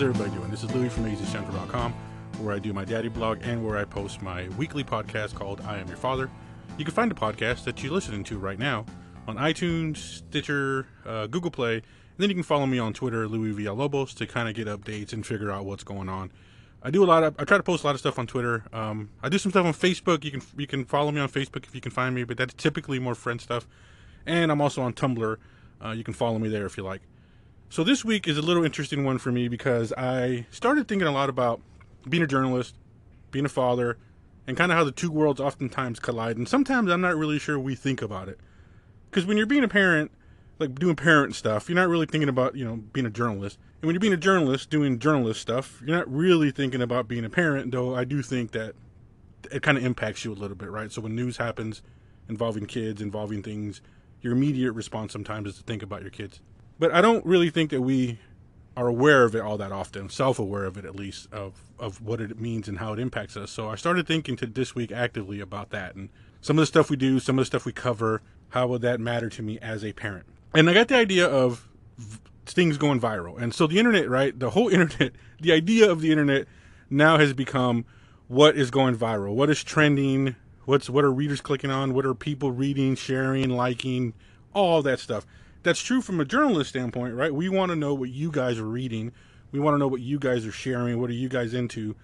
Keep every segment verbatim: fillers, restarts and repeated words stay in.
How's everybody doing? This is Louis from a z central dot com, where I do my daddy blog and where I post my weekly podcast called I Am Your Father. You can find the podcast that you're listening to right now on iTunes, Stitcher, uh, Google Play, and then you can follow me on Twitter, Louis Villalobos, to kind of get updates and figure out what's going on. I do a lot of, I try to post a lot of stuff on Twitter. Um, I do some stuff on Facebook. You can you can follow me on Facebook if you can find me, but that's typically more friend stuff. And I'm also on Tumblr. Uh, you can follow me there if you like. So this week is a little interesting one for me because I started thinking a lot about being a journalist, being a father, and kind of how the two worlds oftentimes collide. And sometimes I'm not really sure we think about it. Because when you're being a parent, like doing parent stuff, you're not really thinking about, you know, being a journalist. And when you're being a journalist, doing journalist stuff, you're not really thinking about being a parent, though I do think that it kind of impacts you a little bit, right? So when news happens involving kids, involving things, your immediate response sometimes is to think about your kids. But I don't really think that we are aware of it all that often, self-aware of it at least, of, of what it means and how it impacts us. So I started thinking to this week actively about that. And some of the stuff we do, some of the stuff we cover, how would that matter to me as a parent? And I got the idea of things going viral. And so the internet, right, the whole internet, the idea of the internet now has become what is going viral, what is trending, what's what are readers clicking on, what are people reading, sharing, liking, all that stuff. That's true from a journalist standpoint, right? We want to know what you guys are reading. We want to know what you guys are sharing. What are you guys into?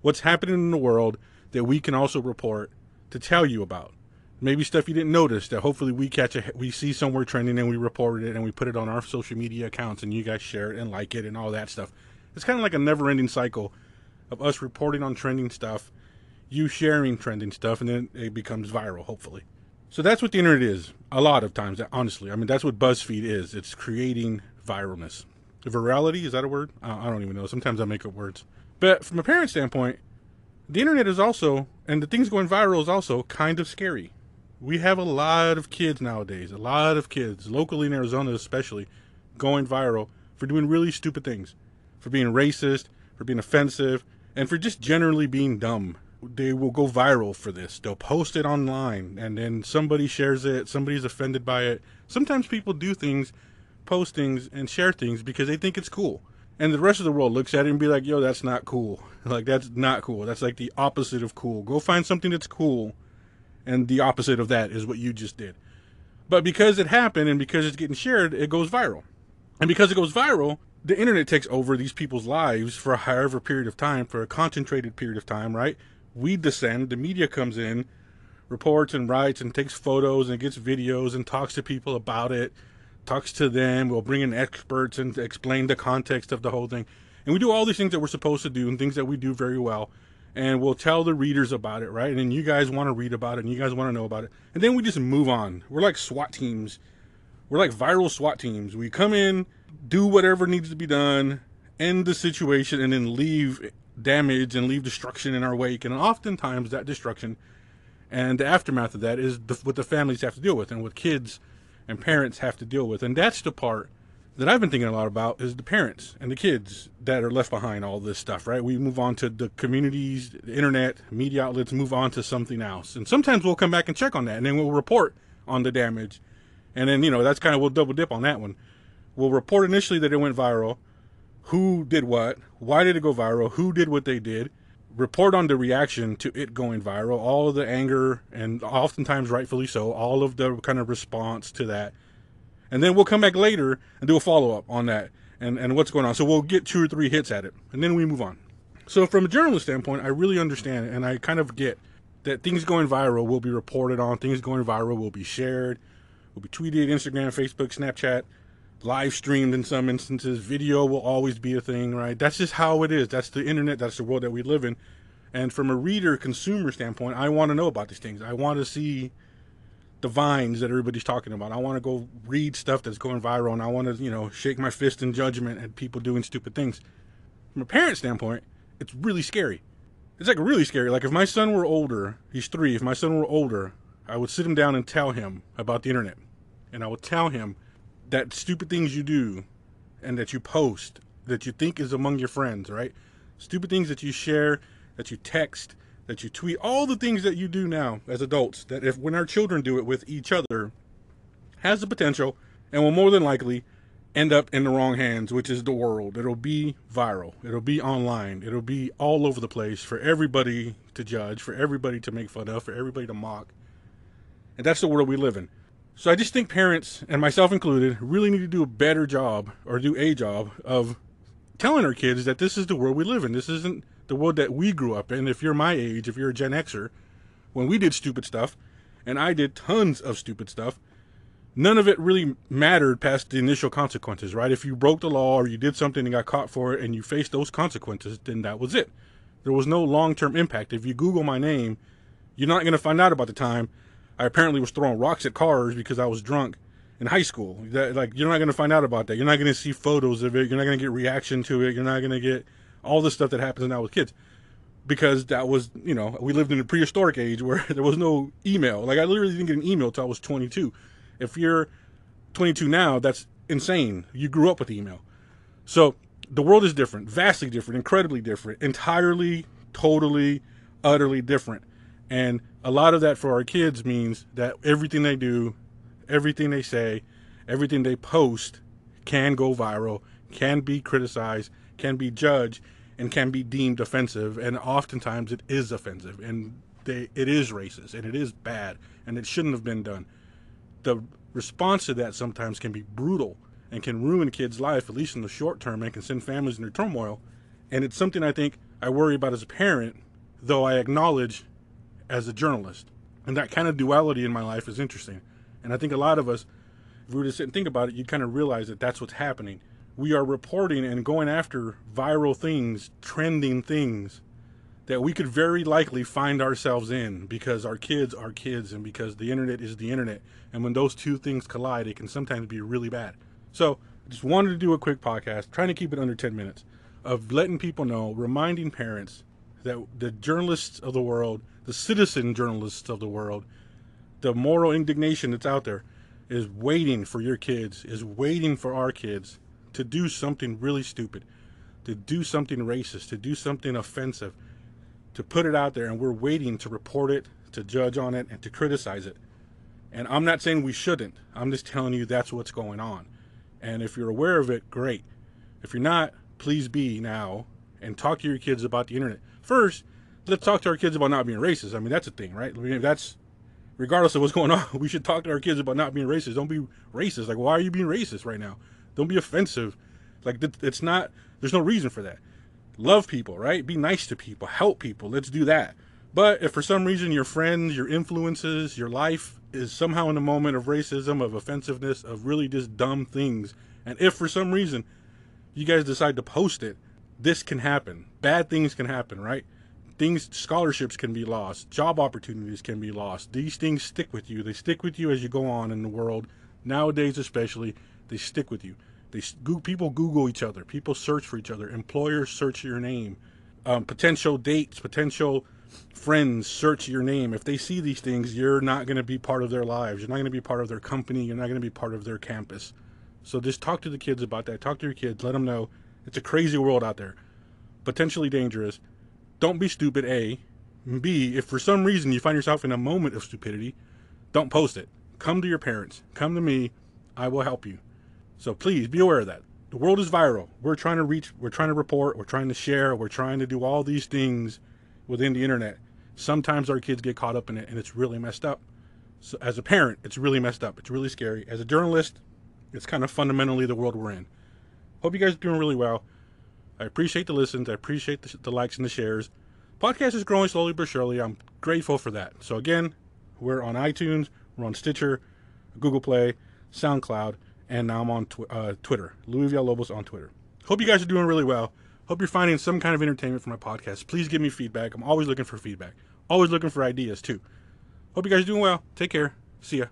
What's happening in the world that we can also report to tell you about? Maybe stuff you didn't notice that hopefully we catch, a, we see somewhere trending and we report it and we put it on our social media accounts and you guys share it and like it and all that stuff. It's kind of like a never ending cycle of us reporting on trending stuff, you sharing trending stuff, and then it becomes viral, hopefully. So that's what the internet is a lot of times, honestly. I mean, that's what BuzzFeed is. It's creating viralness. Virality, is that a word? I don't even know. Sometimes I make up words. But from a parent standpoint, the internet is also, and the things going viral is also kind of scary. We have a lot of kids nowadays, a lot of kids, locally in Arizona especially, going viral for doing really stupid things, for being racist, for being offensive, and for just generally being dumb. They will go viral for this. They'll post it online, and then somebody shares it, somebody's offended by it. Sometimes people do things, post things, and share things because they think it's cool. And the rest of the world looks at it and be like, yo, that's not cool. Like, that's not cool. That's like the opposite of cool. Go find something that's cool. And the opposite of that is what you just did. But because it happened and because it's getting shared, it goes viral. And because it goes viral, the internet takes over these people's lives for a however period of time, for a concentrated period of time, right? We descend, the media comes in, reports and writes and takes photos and gets videos and talks to people about it, talks to them, we'll bring in experts and explain the context of the whole thing. And we do all these things that we're supposed to do and things that we do very well. And we'll tell the readers about it, right? And then you guys want to read about it, and you guys want to know about it. And then we just move on. We're like SWAT teams. We're like viral SWAT teams. We come in, do whatever needs to be done, end the situation, and then leave damage and leave destruction in our wake. And oftentimes that destruction and the aftermath of that is the, what the families have to deal with and what kids and parents have to deal with. And that's the part that I've been thinking a lot about is the parents and the kids that are left behind all this stuff, right? We move on to the communities, the internet, media outlets, move on to something else. And sometimes we'll come back and check on that, and then we'll report on the damage. And then, you know, that's kind of, we'll double dip on that one. We'll report initially that it went viral. Who did what? Why did it go viral? Who did what they did? Report on the reaction to it going viral, all of the anger, and oftentimes rightfully so, all of the kind of response to that. And then we'll come back later and do a follow-up on that and, and what's going on. So we'll get two or three hits at it, and then we move on. So from a journalist standpoint, I really understand and I kind of get that things going viral will be reported on, things going viral will be shared, will be tweeted, Instagram, Facebook, Snapchat, live streamed in some instances. Video will always be a thing, right? That's just how it is. That's the internet. That's the world that we live in. And from a reader, consumer standpoint, I want to know about these things. I want to see the vines that everybody's talking about. I want to go read stuff that's going viral, and I want to, you know, shake my fist in judgment at people doing stupid things. From a parent standpoint, it's really scary. It's like really scary. Like if my son were older, he's three, if my son were older, I would sit him down and tell him about the internet. And I would tell him that stupid things you do and that you post, that you think is among your friends, right? Stupid things that you share, that you text, that you tweet, all the things that you do now as adults, that if when our children do it with each other, has the potential and will more than likely end up in the wrong hands, which is the world. It'll be viral. It'll be online. It'll be all over the place for everybody to judge, for everybody to make fun of, for everybody to mock. And that's the world we live in. So I just think parents, and myself included, really need to do a better job, or do a job, of telling our kids that this is the world we live in. This isn't the world that we grew up in. If you're my age, if you're a Gen Xer, when we did stupid stuff, and I did tons of stupid stuff, none of it really mattered past the initial consequences, right? If you broke the law or you did something and got caught for it and you faced those consequences, then that was it. There was no long-term impact. If you Google my name, you're not going to find out about the time I apparently was throwing rocks at cars because I was drunk in high school. That, like, you're not going to find out about that. You're not going to see photos of it. You're not going to get reaction to it. You're not going to get all the stuff that happens now with kids. Because that was, you know, we lived in a prehistoric age where there was no email. Like, I literally didn't get an email till I was twenty-two. If you're twenty-two now, that's insane. You grew up with email. So the world is different, vastly different, incredibly different, entirely, totally, utterly different. And a lot of that for our kids means that everything they do, everything they say, everything they post can go viral, can be criticized, can be judged, and can be deemed offensive. And oftentimes it is offensive, and they, it is racist, and it is bad, and it shouldn't have been done. The response to that sometimes can be brutal and can ruin kids' life, at least in the short term, and can send families into turmoil. And it's something I think I worry about as a parent, though I acknowledge as a journalist. And that kind of duality in my life is interesting. And I think a lot of us, if we were to sit and think about it, you'd kind of realize that that's what's happening. We are reporting and going after viral things, trending things, that we could very likely find ourselves in, because our kids are kids and because the internet is the internet. And when those two things collide, it can sometimes be really bad. So I just wanted to do a quick podcast, trying to keep it under ten minutes, of letting people know, reminding parents that the journalists of the world, the citizen journalists of the world, the moral indignation that's out there is waiting for your kids, is waiting for our kids to do something really stupid, to do something racist, to do something offensive, to put it out there, and we're waiting to report it, to judge on it, and to criticize it. And I'm not saying we shouldn't. I'm just telling you that's what's going on. And if you're aware of it, great. If you're not, please be now, and talk to your kids about the internet. First, let's talk to our kids about not being racist. I mean, that's a thing, right? I mean, that's, regardless of what's going on, we should talk to our kids about not being racist. Don't be racist. Like, why are you being racist right now? Don't be offensive. Like, it's not, there's no reason for that. Love people, right? Be nice to people, help people. Let's do that. But if for some reason your friends, your influences, your life is somehow in a moment of racism, of offensiveness, of really just dumb things, and if for some reason you guys decide to post it, this can happen. Bad things can happen, right? Things, scholarships can be lost. Job opportunities can be lost. These things stick with you. They stick with you as you go on in the world. Nowadays especially, they stick with you. They, people Google each other. People search for each other. Employers search your name. Um, potential dates, potential friends search your name. If they see these things, you're not going to be part of their lives. You're not going to be part of their company. You're not going to be part of their campus. So just talk to the kids about that. Talk to your kids. Let them know it's a crazy world out there. Potentially dangerous. Don't be stupid, A. And B, if for some reason you find yourself in a moment of stupidity, don't post it. Come to your parents. Come to me. I will help you. So please be aware of that. The world is viral. We're trying to reach, we're trying to report, we're trying to share, we're trying to do all these things within the internet. Sometimes our kids get caught up in it, and it's really messed up. So as a parent, it's really messed up. It's really scary. As a journalist, it's kind of fundamentally the world we're in. Hope you guys are doing really well. I appreciate the listens. I appreciate the, the likes and the shares. Podcast is growing slowly but surely. I'm grateful for that. So again, we're on iTunes, we're on Stitcher, Google Play, SoundCloud, and now I'm on tw- uh, Twitter, Louis Villalobos on Twitter. Hope you guys are doing really well. Hope you're finding some kind of entertainment for my podcast. Please give me feedback. I'm always looking for feedback. Always looking for ideas, too. Hope you guys are doing well. Take care. See ya.